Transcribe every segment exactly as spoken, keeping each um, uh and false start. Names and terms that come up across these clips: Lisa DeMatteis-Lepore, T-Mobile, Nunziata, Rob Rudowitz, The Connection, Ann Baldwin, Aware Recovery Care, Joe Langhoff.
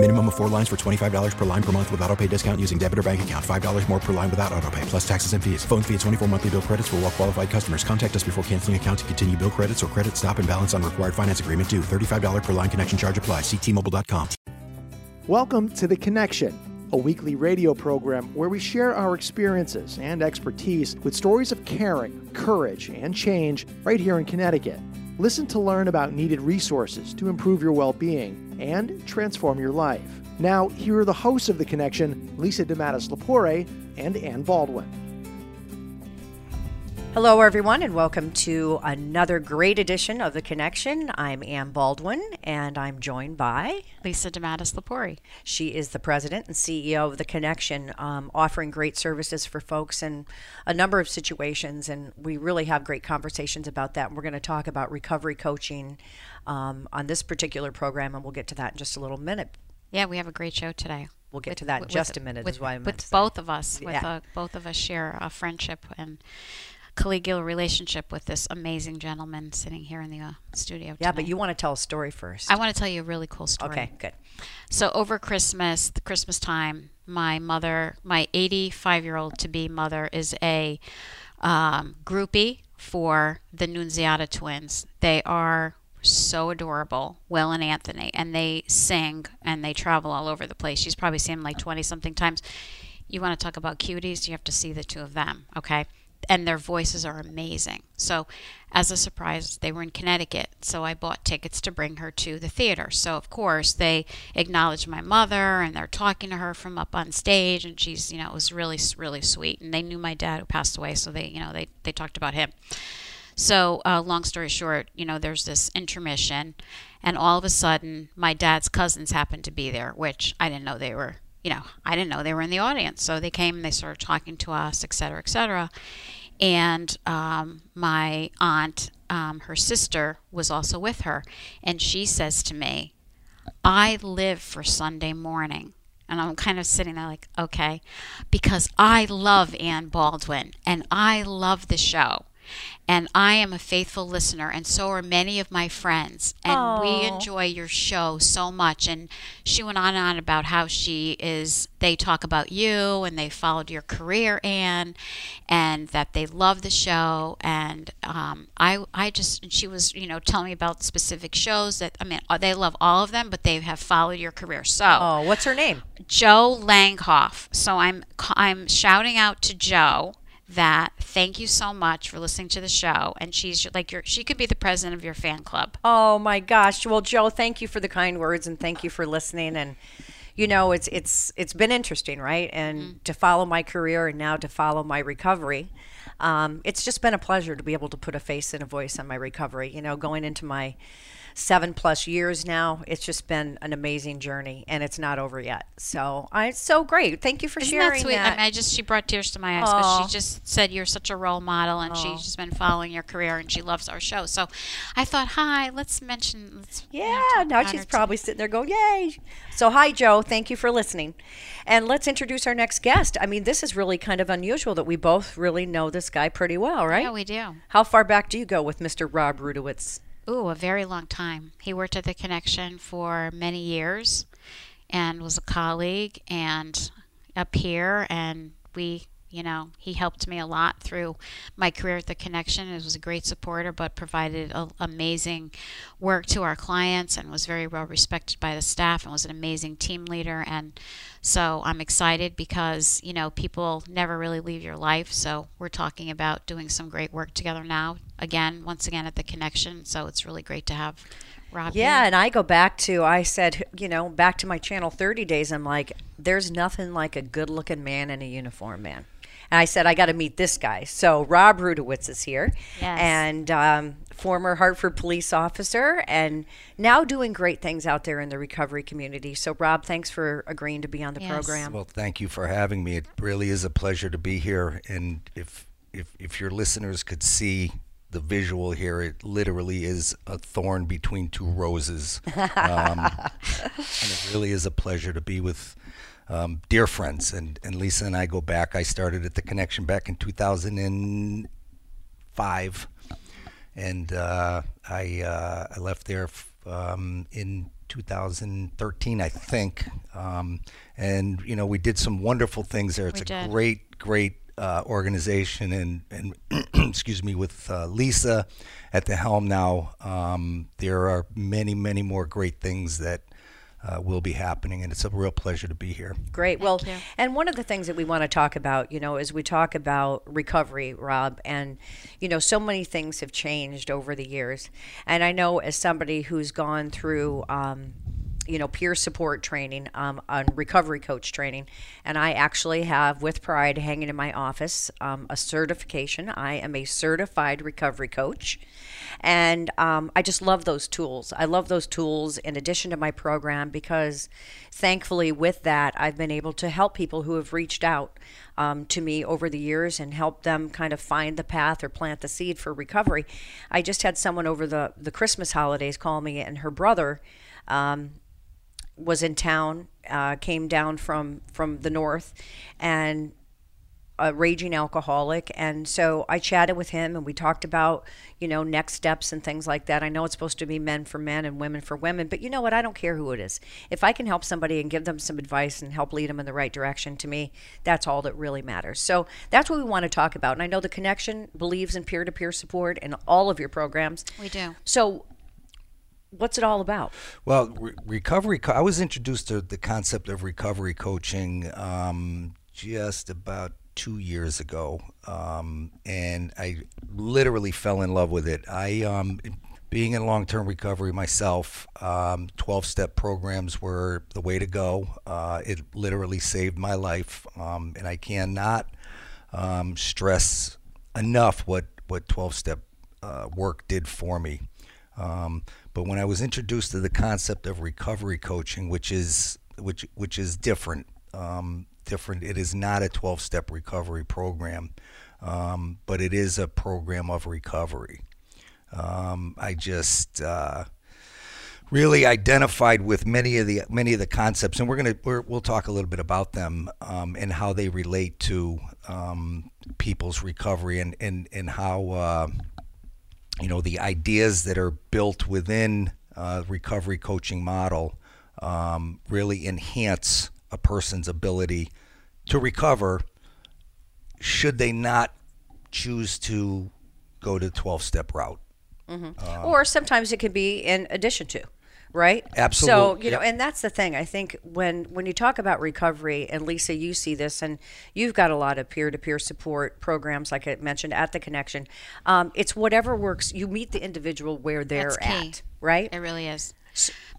Minimum of four lines for twenty-five dollars per line per month with auto pay discount using debit or bank account. five dollars more per line without auto pay, plus taxes and fees. Phone fee at twenty-four monthly bill credits for well qualified customers. Contact us before canceling account to continue bill credits or credit stop and balance on required finance agreement due. thirty-five dollars per line connection charge applies. See T Mobile dot com. Welcome to The Connection, a weekly radio program where we share our experiences and expertise with stories of caring, courage, and change right here in Connecticut. Listen to learn about needed resources to improve your well-being and transform your life. Now, here are the hosts of The Connection, Lisa DeMatteis-Lepore and Ann Baldwin. Hello, everyone, and welcome to another great edition of The Connection. I'm Ann Baldwin, and I'm joined by Lisa DeMatteis-Lepore. She is the president and C E O of The Connection, um, offering great services for folks in a number of situations, and we really have great conversations about that. We're going to talk about recovery coaching um, on this particular program, and we'll get to that in just a little minute. Yeah, we have a great show today. We'll get with, to that in with, just a minute. With, is what I meant with to say. both of us, with yeah. a, both of us share a friendship and collegial relationship with this amazing gentleman sitting here in the uh, studio tonight. Yeah, but you want to tell a story first. I want to tell you a really cool story. Okay, good. So over Christmas, the Christmas time, my mother, my eighty-five-year-old to-be mother is a um, groupie for the Nunziata twins. They are so adorable, Will and Anthony, and they sing and they travel all over the place. She's probably seen them like twenty-something times. You want to talk about cuties? You have to see the two of them, okay? And their voices are amazing. So as a surprise, they were in Connecticut, so I bought tickets to bring her to the theater. So of course they acknowledge my mother, and they're talking to her from up on stage, and she's, you know, it was really, really sweet. And they knew my dad, who passed away, so they, you know, they, they talked about him. So uh, long story short, you know, there's this intermission, and all of a sudden my dad's cousins happened to be there, which I didn't know they were You know, I didn't know they were in the audience. So they came and they started talking to us, et cetera, et cetera. And um, my aunt, um, her sister, was also with her. And she says to me, "I live for Sunday morning." And I'm kind of sitting there like, okay, because I love Ann Baldwin and I love the show. And I am a faithful listener, and so are many of my friends. And Aww. We enjoy your show so much. And she went on and on about how she is, they talk about you, and they followed your career, Anne, and that they love the show. And um, I I just, she was, you know, telling me about specific shows that, I mean, they love all of them, but they have followed your career. So. Oh, what's her name? Joe Langhoff. So I'm I'm shouting out to Joe that thank you so much for listening to the show. And she's like, your, she could be the president of your fan club. Oh my gosh. Well, Joe, thank you for the kind words, and thank you for listening. And you know, it's it's it's been interesting, right? And mm-hmm. to follow my career and now to follow my recovery, um, it's just been a pleasure to be able to put a face and a voice on my recovery. You know, going into my seven plus years now, it's just been an amazing journey, and it's not over yet. So I, it's so great. Thank you for Isn't sharing that. Sweet? That. I mean, I just, she brought tears to my eyes because she just said you're such a role model, and Aww. She's just been following your career, and she loves our show. So I thought, hi, let's mention. Let's, yeah, you know, now she's probably today. Sitting there going, yay. So hi, Joe. Thank you for listening. And let's introduce our next guest. I mean, this is really kind of unusual that we both really know this guy pretty well, right? Yeah, we do. How far back do you go with Mister Rob Rudowitz? Ooh, a very long time. He worked at The Connection for many years and was a colleague and a peer. And we, you know, he helped me a lot through my career at The Connection. He was a great supporter, but provided a, amazing work to our clients, and was very well respected by the staff, and was an amazing team leader. And so I'm excited because, you know, people never really leave your life. So we're talking about doing some great work together now. Again, once again at The Connection, so it's really great to have Rob Yeah, here. And I go back to, I said, you know, back to my Channel thirty days, I'm like, there's nothing like a good-looking man in a uniform, man. And I said, I got to meet this guy. So Rob Rudowitz is here, yes. and um, former Hartford police officer, and now doing great things out there in the recovery community. So Rob, thanks for agreeing to be on the yes. program. Well, thank you for having me. It really is a pleasure to be here, and if if if your listeners could see the visual here, it literally is a thorn between two roses. Um, and it really is a pleasure to be with um, dear friends. And, and Lisa and I go back. I started at The Connection back in two thousand five. And uh, I, uh, I left there f um, in two thousand thirteen, I think. Um, and, you know, we did some wonderful things there. It's we a did. great, great Uh, organization, and, and excuse me, with uh, Lisa at the helm now, um, there are many, many more great things that uh, will be happening, and it's a real pleasure to be here. Great. Well, and one of the things that we want to talk about, you know, as we talk about recovery, Rob, and, you know, so many things have changed over the years. And I know as somebody who's gone through, um, you know, peer support training, um, on recovery coach training. And I actually have, with pride, hanging in my office, um, a certification. I am a certified recovery coach. And um, I just love those tools. I love those tools in addition to my program, because thankfully with that, I've been able to help people who have reached out um, to me over the years and help them kind of find the path or plant the seed for recovery. I just had someone over the, the Christmas holidays call me, and her brother, um, was in town, uh, came down from, from the north, and a raging alcoholic. And so I chatted with him, and we talked about, you know, next steps and things like that. I know it's supposed to be men for men and women for women, but you know what? I don't care who it is. If I can help somebody and give them some advice and help lead them in the right direction, to me, that's all that really matters. So that's what we want to talk about. And I know The Connection believes in peer-to-peer support and all of your programs. We do. So what's it all about? Well, re recovery, co I was introduced to the concept of recovery coaching um, just about two years ago, um, and I literally fell in love with it. I, um, being in long-term recovery myself, twelve-step um, programs were the way to go. Uh, it literally saved my life, um, and I cannot um, stress enough what what twelve-step uh, work did for me. Um, but when I was introduced to the concept of recovery coaching, which is which which is different, um, different. It is not a twelve-step recovery program, um, but it is a program of recovery. Um, I just uh, really identified with many of the many of the concepts, and we're gonna we're, we'll talk a little bit about them um, and how they relate to um, people's recovery, and and and how. Uh, you know, the ideas that are built within uh, recovery coaching model um, really enhance a person's ability to recover should they not choose to go to the twelve-step route. Mm-hmm. um, or sometimes it can be in addition to. Right? Absolutely. So, you know, and that's the thing. I think when, when you talk about recovery, and Lisa, you see this, and you've got a lot of peer-to-peer support programs, like I mentioned, at The Connection. Um, it's whatever works. You meet the individual where they're at, right? It really is.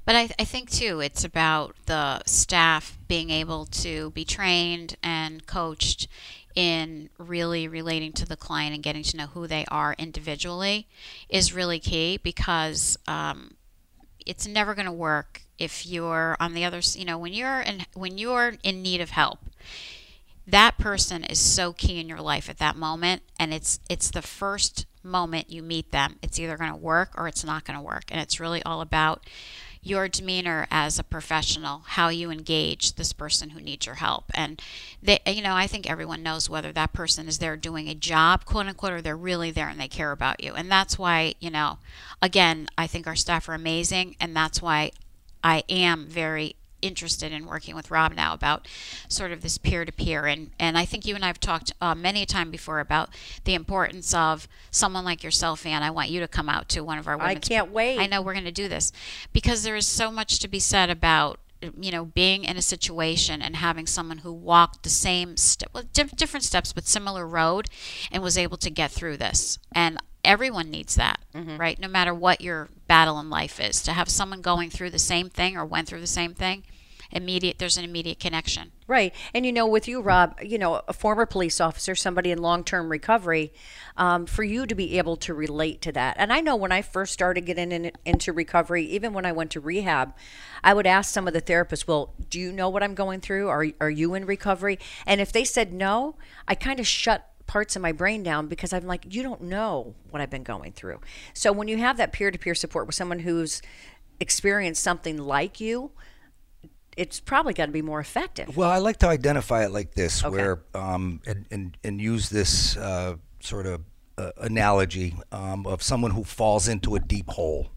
But I, I think, too, it's about the staff being able to be trained and coached in really relating to the client and getting to know who they are individually is really key, because um, – it's never going to work if you're on the other, you know, when you're in, when you're in need of help, that person is so key in your life at that moment. And it's, it's the first moment you meet them. It's either going to work or it's not going to work. And it's really all about your demeanor as a professional, how you engage this person who needs your help. And they, you know, I think everyone knows whether that person is there doing a job, quote unquote, or they're really there and they care about you. And that's why, you know, again, I think our staff are amazing. And that's why I am very interested in working with Rob now about sort of this peer-to-peer. And, and I think you and I have talked uh, many a time before about the importance of someone like yourself, Ann. I want you to come out to one of our women's. I can't wait. I know we're going to do this, because there is so much to be said about, you know, being in a situation and having someone who walked the same, st well, di different steps, but similar road, and was able to get through this. And everyone needs that, mm-hmm. right? No matter what your battle in life is, to have someone going through the same thing or went through the same thing, immediate, there's an immediate connection. Right. And, you know, with you, Rob, you know, a former police officer, somebody in long-term recovery, um, for you to be able to relate to that. And I know when I first started getting in, into recovery, even when I went to rehab, I would ask some of the therapists, well, do you know what I'm going through? Are, are you in recovery? And if they said no, I kind of shut parts of my brain down because I'm like, you don't know what I've been going through. So when you have that peer-to-peer support with someone who's experienced something like you, it's probably got to be more effective. Well, I like to identify it like this, okay. where um, and, and, and use this uh, sort of uh, analogy um, of someone who falls into a deep hole,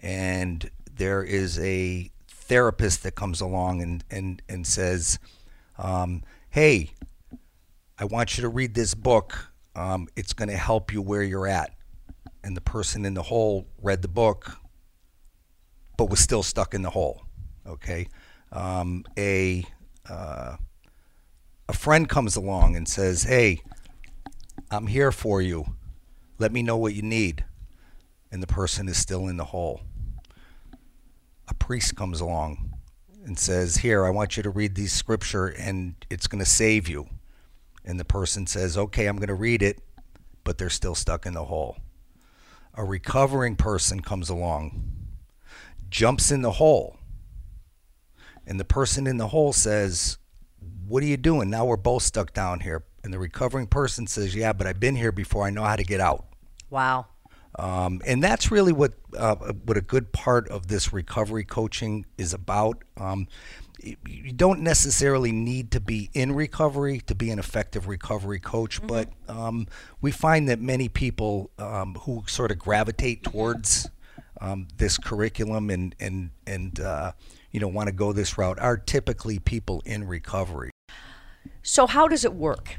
and there is a therapist that comes along and, and, and says, um, hey, I want you to read this book. Um, it's going to help you where you're at. And the person in the hole read the book, but was still stuck in the hole. Okay. Um, a, uh, a friend comes along and says, hey, I'm here for you. Let me know what you need. And the person is still in the hole. A priest comes along and says, here, I want you to read this scripture and it's going to save you. And the person says, okay, I'm going to read it, but they're still stuck in the hole. A recovering person comes along, jumps in the hole, and the person in the hole says, what are you doing? Now we're both stuck down here. And the recovering person says, yeah, but I've been here before. I know how to get out. Wow. Um, and that's really what uh, what a good part of this recovery coaching is about. Um, you don't necessarily need to be in recovery to be an effective recovery coach, mm-hmm. but um, we find that many people um, who sort of gravitate towards um, this curriculum and and and uh, you know want to go this route are typically people in recovery. So how does it work?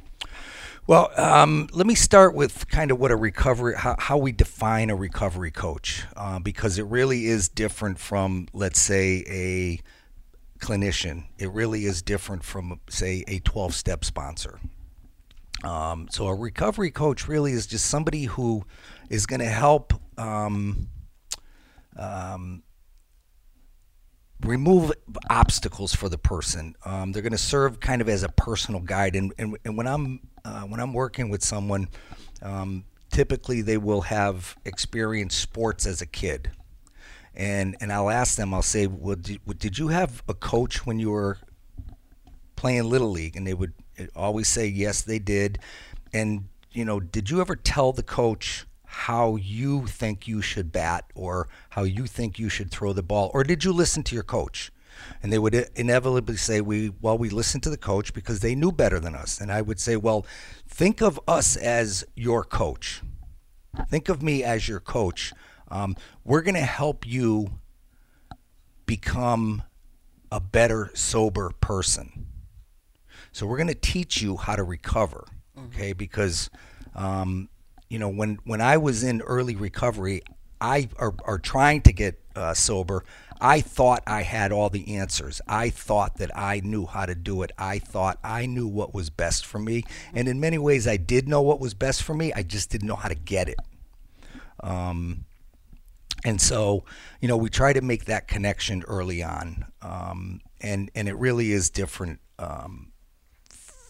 Well, um, let me start with kind of what a recovery, how, how we define a recovery coach, uh, because it really is different from, let's say, a clinician. It really is different from, say, a twelve-step sponsor. Um, so a recovery coach really is just somebody who is going to help um, um, remove obstacles for the person. Um, they're going to serve kind of as a personal guide. And, and, and when I'm Uh, when I'm working with someone, um, typically they will have experienced sports as a kid. And and I'll ask them, I'll say, well, did, did you have a coach when you were playing Little League? And they would always say, yes, they did. And, you know, did you ever tell the coach how you think you should bat or how you think you should throw the ball? Or did you listen to your coach? And they would inevitably say, "We well, we listened to the coach because they knew better than us." And I would say, well, think of us as your coach. Think of me as your coach. Um, we're going to help you become a better, sober person. So we're going to teach you how to recover, okay? Mm-hmm. Because, um, you know, when, when I was in early recovery, I are, are trying to get uh, sober, I thought I had all the answers. I thought that I knew how to do it. I thought I knew what was best for me. And in many ways, I did know what was best for me. I just didn't know how to get it. Um, and so, you know, we try to make that connection early on. Um, and, and it really is different um,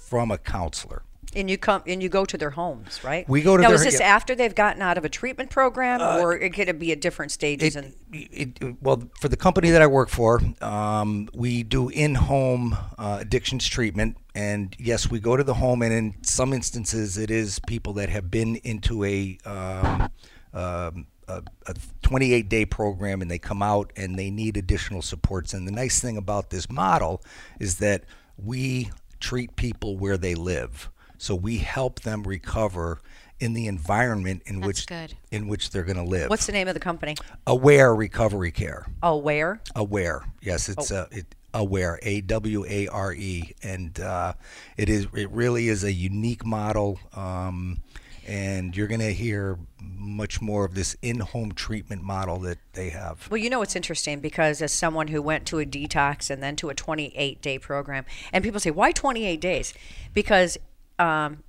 from a counselor. And you come and you go to their homes, right? We go to now, their homes. Now, is this yeah. after they've gotten out of a treatment program, uh, or it could be at different stages? It, and it, well, for the company that I work for, um, we do in-home uh, addictions treatment, and yes, we go to the home, and in some instances, it is people that have been into a um, um, a twenty-eight day program, and they come out and they need additional supports. And the nice thing about this model is that we treat people where they live. So we help them recover in the environment in That's which good. in which they're going to live. What's the name of the company? Aware Recovery Care. Aware? Aware. Yes, it's oh. uh, it, Aware, A W A R E, and uh, it is it really is a unique model. Um, and you're going to hear much more of this in-home treatment model that they have. Well, you know, it's interesting because as someone who went to a detox and then to a twenty-eight day program, and people say, why twenty-eight days? Because Um,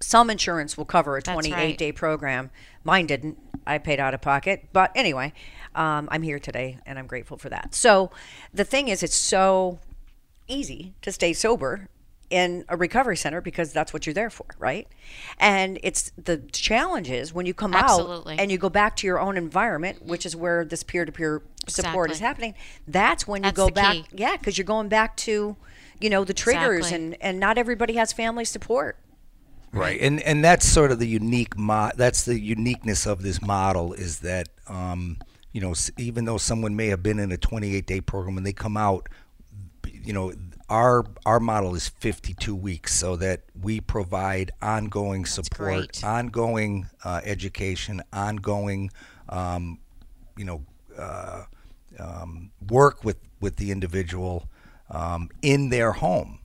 some insurance will cover a twenty-eight day program. Mine didn't. I paid out of pocket. But anyway, um, I'm here today, and I'm grateful for that. So the thing is, it's so easy to stay sober in a recovery center because that's what you're there for, right? And it's the challenge is when you come Absolutely. out and you go back to your own environment, which is where this peer-to-peer support exactly. is happening. That's when you that's go back. Key. Yeah, because you're going back to, you know, the triggers exactly. and, and not everybody has family support. Right. And and that's sort of the unique mo- that's the uniqueness of this model, is that um, you know, even though someone may have been in a twenty-eight day program and they come out, you know, our our model is fifty-two weeks, so that we provide ongoing that's support, great. ongoing uh, education, ongoing um, you know, uh, um, work with with the individual um, in their home.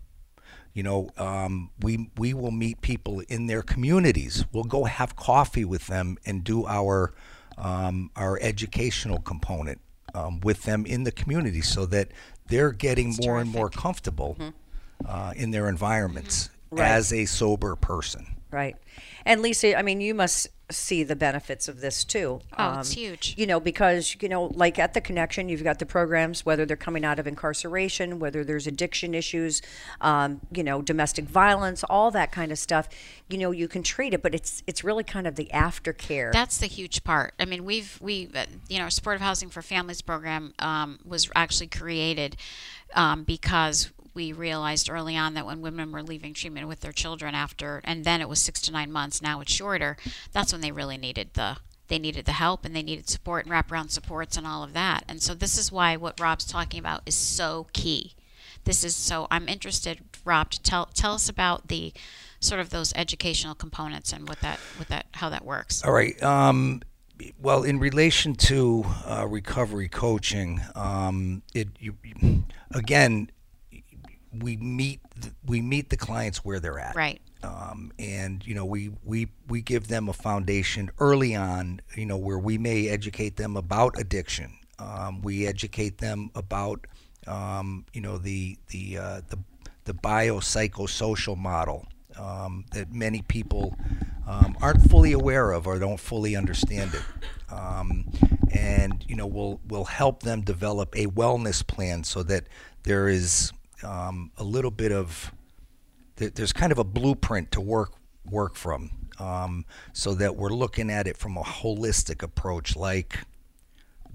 You know, um, we we will meet people in their communities. We'll go have coffee with them and do our um, our educational component um, with them in the community, so that they're getting That's more terrific. and more comfortable mm-hmm. uh, in their environments right. as a sober person. Right. And Lisa, I mean, you must see the benefits of this too. Oh, um, it's huge. You know, because, you know, like at The Connection, you've got the programs, whether they're coming out of incarceration, whether there's addiction issues, um, you know, domestic violence, all that kind of stuff, you know, you can treat it, but it's it's really kind of the aftercare. That's the huge part. I mean, we've, we, you know, our Supportive Housing for Families program um, was actually created um, because we realized early on that when women were leaving treatment with their children after, and then it was six to nine months, now it's shorter, that's when they really needed the, they needed the help, and they needed support and wraparound supports and all of that. And so this is why what Rob's talking about is so key. This is, so I'm interested, Rob, to tell, tell us about the sort of those educational components and what that, what that, how that works. All right. Um, well, in relation to uh, recovery coaching, um, it, you, again, we meet we meet the clients where they're at, right? Um, and you know, we we we give them a foundation early on, you know, where we may educate them about addiction. Um, we educate them about um, you know, the the uh, the the biopsychosocial model um, that many people um, aren't fully aware of or don't fully understand it. Um, and you know, we'll we'll help them develop a wellness plan, so that there is Um, a little bit of, there's kind of a blueprint to work work from, um, so that we're looking at it from a holistic approach, like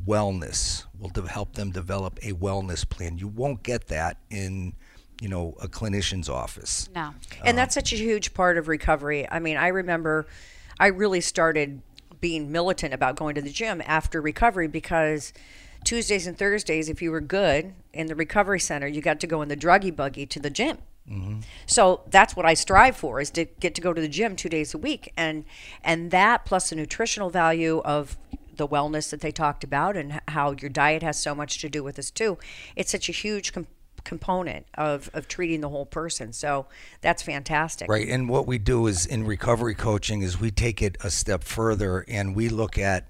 wellness. We'll de- help them develop a wellness plan. You won't get that in, you know, a clinician's office. No. And um, that's such a huge part of recovery. I mean, I remember I really started being militant about going to the gym after recovery, because Tuesdays and Thursdays, if you were good in the recovery center, you got to go in the druggy buggy to the gym. Mm-hmm. So that's what I strive for, is to get to go to the gym two days a week. And and that, plus the nutritional value of the wellness that they talked about, and how your diet has so much to do with this too. It's such a huge comp- component of, of treating the whole person. So that's fantastic. Right. And what we do is, in recovery coaching, is we take it a step further, and we look at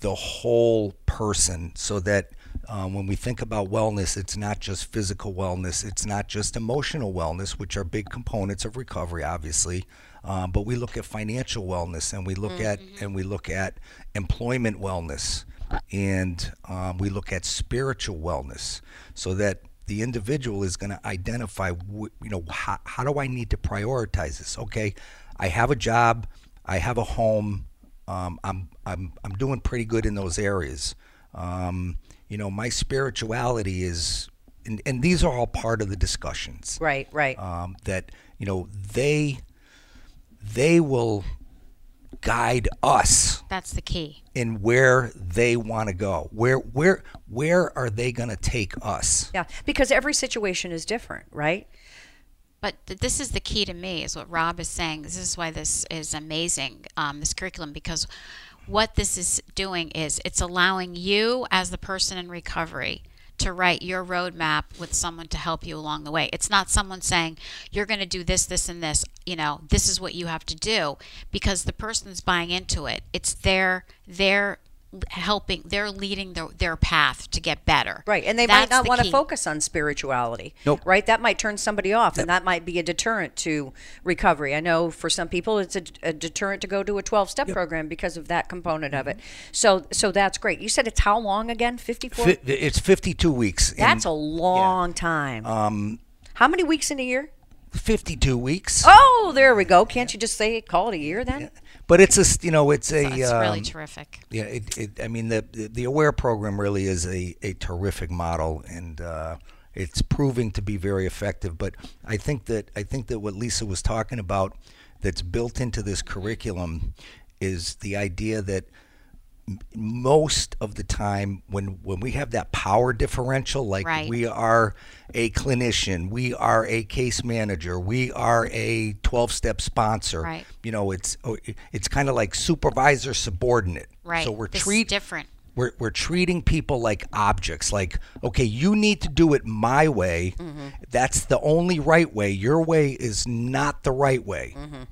the whole person, so that um, when we think about wellness, it's not just physical wellness, it's not just emotional wellness, which are big components of recovery, obviously, um, but we look at financial wellness, and we look mm-hmm. at and we look at employment wellness, and um, we look at spiritual wellness, so that the individual is going to identify, wh- you know, how, how do I need to prioritize this? Okay, I have a job, I have a home. Um, I'm I'm I'm doing pretty good in those areas. Um, you know, my spirituality is, and, and these are all part of the discussions. Right, right. Um, that, you know, they they will guide us. That's the key. In where they want to go, where where where are they going to take us? Yeah, because every situation is different, right? But this is the key to me, is what Rob is saying. This is why this is amazing, um, this curriculum, because what this is doing is it's allowing you as the person in recovery to write your roadmap with someone to help you along the way. It's not someone saying, you're going to do this, this, and this. You know, this is what you have to do, because the person's buying into it. It's their their helping, they're leading their, their path to get better. Right. And they That's might not want to focus on spirituality. Nope. Right. That might turn somebody off, yep. and that might be a deterrent to recovery. I know for some people it's a, a deterrent to go to a twelve-step yep. program because of that component of it. So so that's great. You said it's how long again? fifty-four? F- it's fifty-two weeks. That's in, a long yeah. time. Um, how many weeks in a year? fifty-two weeks. Oh, there we go. Can't yeah. you just say, call it a year then? Yeah. But it's a, you know, it's a. It's um, really terrific. Yeah, it, it, I mean, the the Aware program really is a, a terrific model, and uh, it's proving to be very effective. But I think that I think that what Lisa was talking about that's built into this curriculum is the idea that most of the time when when we have that power differential, like right. we are a clinician, we are a case manager, we are a twelve-step sponsor, right. you know, it's it's kind of like supervisor subordinate, right? So we're treating different we're, we're treating people like objects, like, okay, you need to do it my way. Mm-hmm. That's the only right way. Your way is not the right way. Mm-hmm.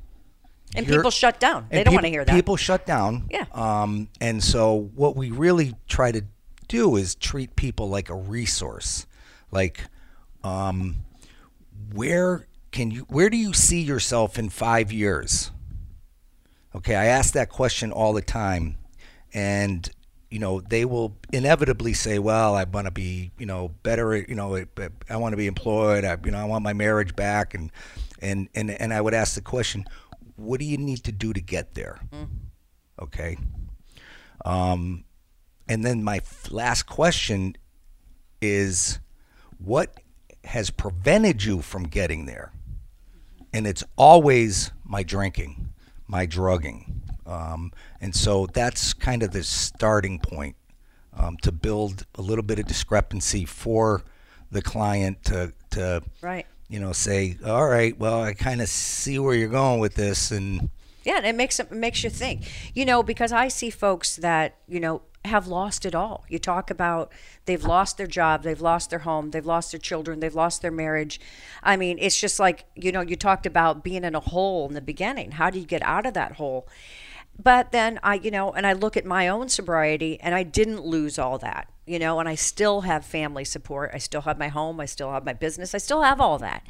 And You're, people shut down. They don't want to hear that. People shut down. Yeah. Um, and so what we really try to do is treat people like a resource. Like, um, where can you? Where do you see yourself in five years? Okay, I ask that question all the time, and you know they will inevitably say, "Well, I want to be, you know, better. You know, I want to be employed. I, you know, I want my marriage back." And and and and I would ask the question, what do you need to do to get there? Mm. Okay. Um, and then my last question is, what has prevented you from getting there? And it's always my drinking, my drugging. Um, and so that's kind of the starting point, um, to build a little bit of discrepancy for the client to, to right. you know, say, all right, well, I kind of see where you're going with this. And yeah, and it makes it makes you think, you know, because I see folks that, you know, have lost it all. You talk about they've lost their job, they've lost their home, they've lost their children, they've lost their marriage. I mean, it's just like, you know, you talked about being in a hole in the beginning. How do you get out of that hole? But then I, you know, and I look at my own sobriety, and I didn't lose all that, you know, and I still have family support. I still have my home. I still have my business. I still have all that.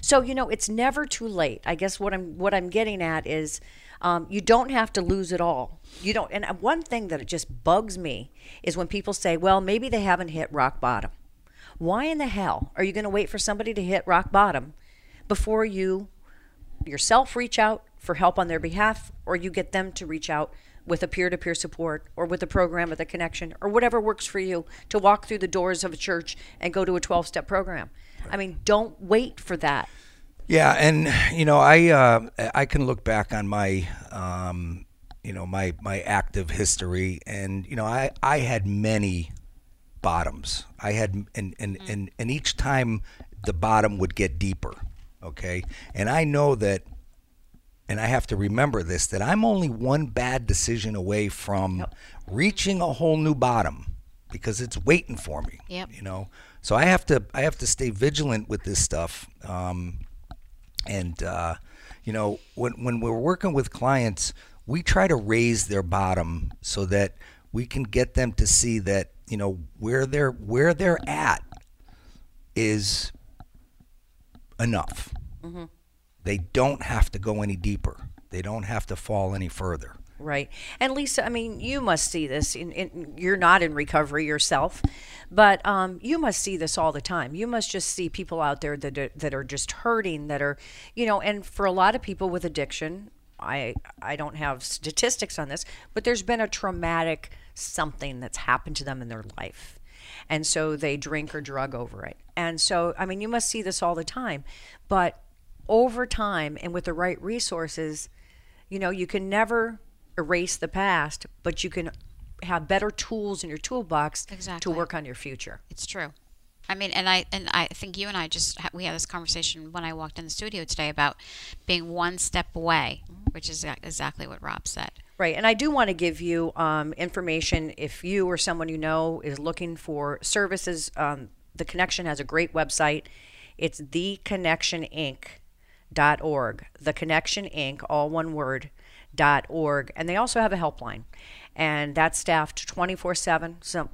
So, you know, it's never too late. I guess what I'm, what I'm getting at is, um, you don't have to lose it all. You don't. And one thing that it just bugs me is when people say, well, maybe they haven't hit rock bottom. Why in the hell are you going to wait for somebody to hit rock bottom before you yourself reach out for help on their behalf, or you get them to reach out with a peer-to-peer support or with a program at The Connection or whatever works for you to walk through the doors of a church and go to a twelve-step program? I mean, don't wait for that. Yeah, and you know, I uh, I can look back on my um, you know my my active history, and you know I I had many bottoms. I had and and mm-hmm. and, and each time the bottom would get deeper. Okay, and I know that. And I have to remember this, that I'm only one bad decision away from yep. reaching a whole new bottom, because it's waiting for me, yep. you know? So I have to, I have to stay vigilant with this stuff. Um, and, uh, you know, when, when we're working with clients, we try to raise their bottom so that we can get them to see that, you know, where they're, where they're at is enough. Mm-hmm. They don't have to go any deeper. They don't have to fall any further. Right. And Lisa, I mean, you must see this. In, in, you're not in recovery yourself, but um, you must see this all the time. You must just see people out there that are, that are just hurting, that are, you know, and for a lot of people with addiction, I I don't have statistics on this, but there's been a traumatic something that's happened to them in their life. And so they drink or drug over it. And so, I mean, you must see this all the time, but over time and with the right resources, you know, you can never erase the past, but you can have better tools in your toolbox exactly. to work on your future. It's true. I mean, and I and I think you and I just, we had this conversation when I walked in the studio today about being one step away, mm-hmm. which is exactly what Rob said. Right, and I do want to give you um, information if you or someone you know is looking for services. Um, The Connection has a great website. It's The Connection Incorporated dot org, The Connection Incorporated, all one word, dot org. And they also have a helpline, and that's staffed twenty-four seven. So,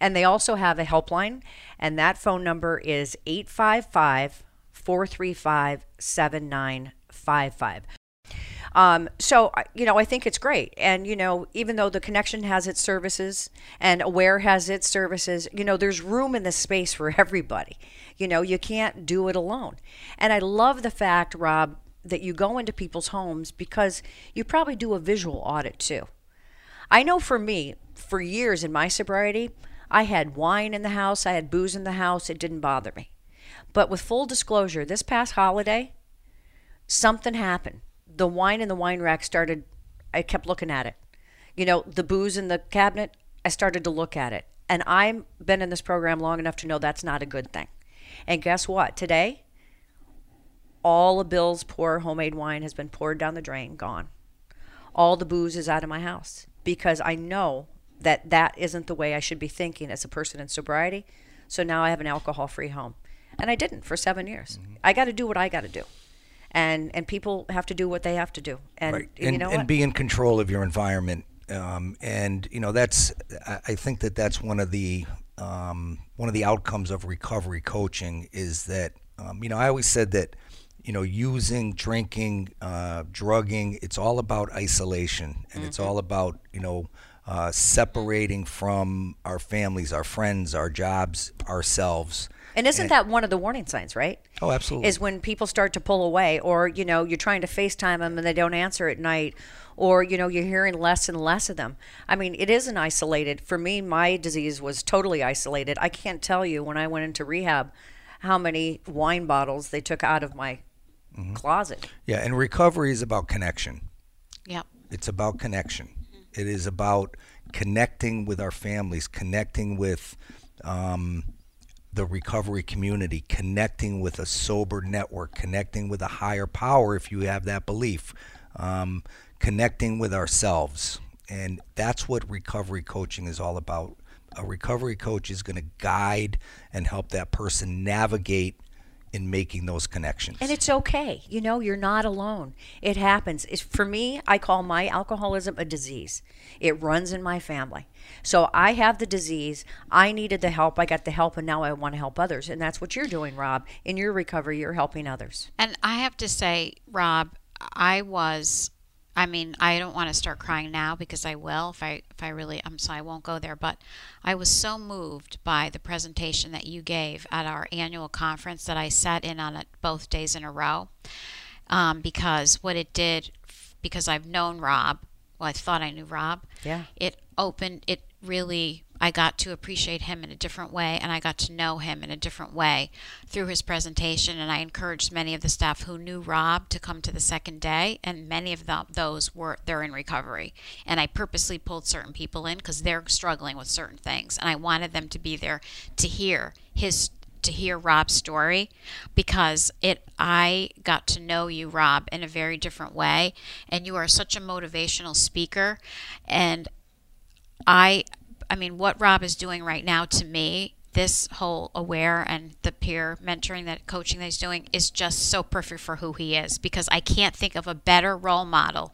and they also have a helpline, and that phone number is eight five five, four three five, seven nine five five. Um, so, you know, I think it's great. And, you know, even though The Connection has its services and Aware has its services, you know, there's room in this space for everybody. You know, you can't do it alone. And I love the fact, Rob, that you go into people's homes, because you probably do a visual audit too. I know for me, for years in my sobriety, I had wine in the house. I had booze in the house. It didn't bother me. But with full disclosure, this past holiday, something happened. The wine in the wine rack started, I kept looking at it. You know, the booze in the cabinet, I started to look at it. And I've been in this program long enough to know that's not a good thing. And guess what? Today, all of Bill's poor homemade wine has been poured down the drain, gone. All the booze is out of my house because I know that that isn't the way I should be thinking as a person in sobriety. So now I have an alcohol-free home. And I didn't for seven years. Mm-hmm. I got to do what I got to do. And and people have to do what they have to do. And, right. and you know And what? be in control of your environment. Um, and, you know, that's, I think that that's one of the, um, one of the outcomes of recovery coaching is that, um, you know, I always said that, you know, using, drinking, uh, drugging, it's all about isolation and mm-hmm. it's all about, you know, uh, separating from our families, our friends, our jobs, ourselves. And isn't and, that one of the warning signs, right? Oh, absolutely. Is when people start to pull away or, you know, you're trying to FaceTime them and they don't answer at night or, you know, you're hearing less and less of them. I mean, it is an isolated. For me, my disease was totally isolated. I can't tell you when I went into rehab how many wine bottles they took out of my mm-hmm. closet. Yeah, and recovery is about connection. Yeah. It's about connection. Mm-hmm. It is about connecting with our families, connecting with... Um, the recovery community, connecting with a sober network, connecting with a higher power if you have that belief, um, connecting with ourselves. And that's what recovery coaching is all about. A recovery coach is going to guide and help that person navigate in making those connections. And it's okay. You know, you're not alone. It happens. It's, for me, I call my alcoholism a disease. It runs in my family. So I have the disease. I needed the help. I got the help, and now I want to help others. And that's what you're doing, Rob. In your recovery, you're helping others. And I have to say, Rob, I was, I mean, I don't want to start crying now because I will if I, if I really, I'm sorry, I won't go there. But I was so moved by the presentation that you gave at our annual conference that I sat in on it both days in a row um, because what it did, because I've known Rob, well, I thought I knew Rob. Yeah. It opened, it really, I got to appreciate him in a different way and I got to know him in a different way through his presentation. And I encouraged many of the staff who knew Rob to come to the second day, and many of the, those were, they're in recovery. And I purposely pulled certain people in because they're struggling with certain things. And I wanted them to be there to hear his, to hear Rob's story because it, I got to know you, Rob, in a very different way. And you are such a motivational speaker. And I, I mean, what Rob is doing right now to me, this whole Aware and the peer mentoring, that coaching that he's doing is just so perfect for who he is because I can't think of a better role model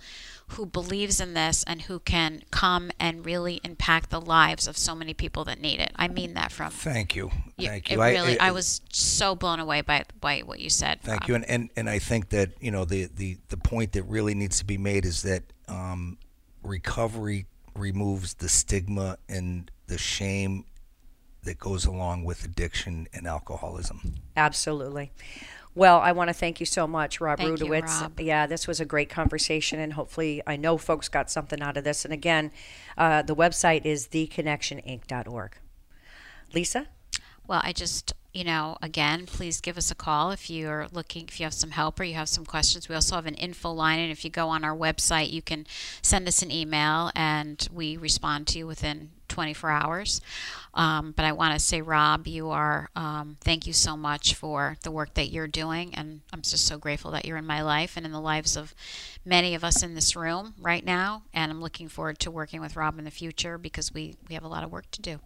who believes in this and who can come and really impact the lives of so many people that need it. I mean that from... Thank you. you thank you. I, really, I, I was so blown away by, by what you said. Thank Rob. you. And, and and I think that, you know, the, the, the point that really needs to be made is that um, recovery removes the stigma and the shame that goes along with addiction and alcoholism. Absolutely. Well, I want to thank you so much, Rob thank Rudowitz. You, Rob. Yeah, this was a great conversation, and hopefully I know folks got something out of this. And again, uh, the website is the connection inc dot org. Lisa? Well, I just, you know, again, please give us a call if you're looking, if you have some help or you have some questions. We also have an info line, and if you go on our website, you can send us an email, and we respond to you within twenty-four hours. Um, but I want to say, Rob, you are, um, thank you so much for the work that you're doing. And I'm just so grateful that you're in my life and in the lives of many of us in this room right now. And I'm looking forward to working with Rob in the future because we, we have a lot of work to do.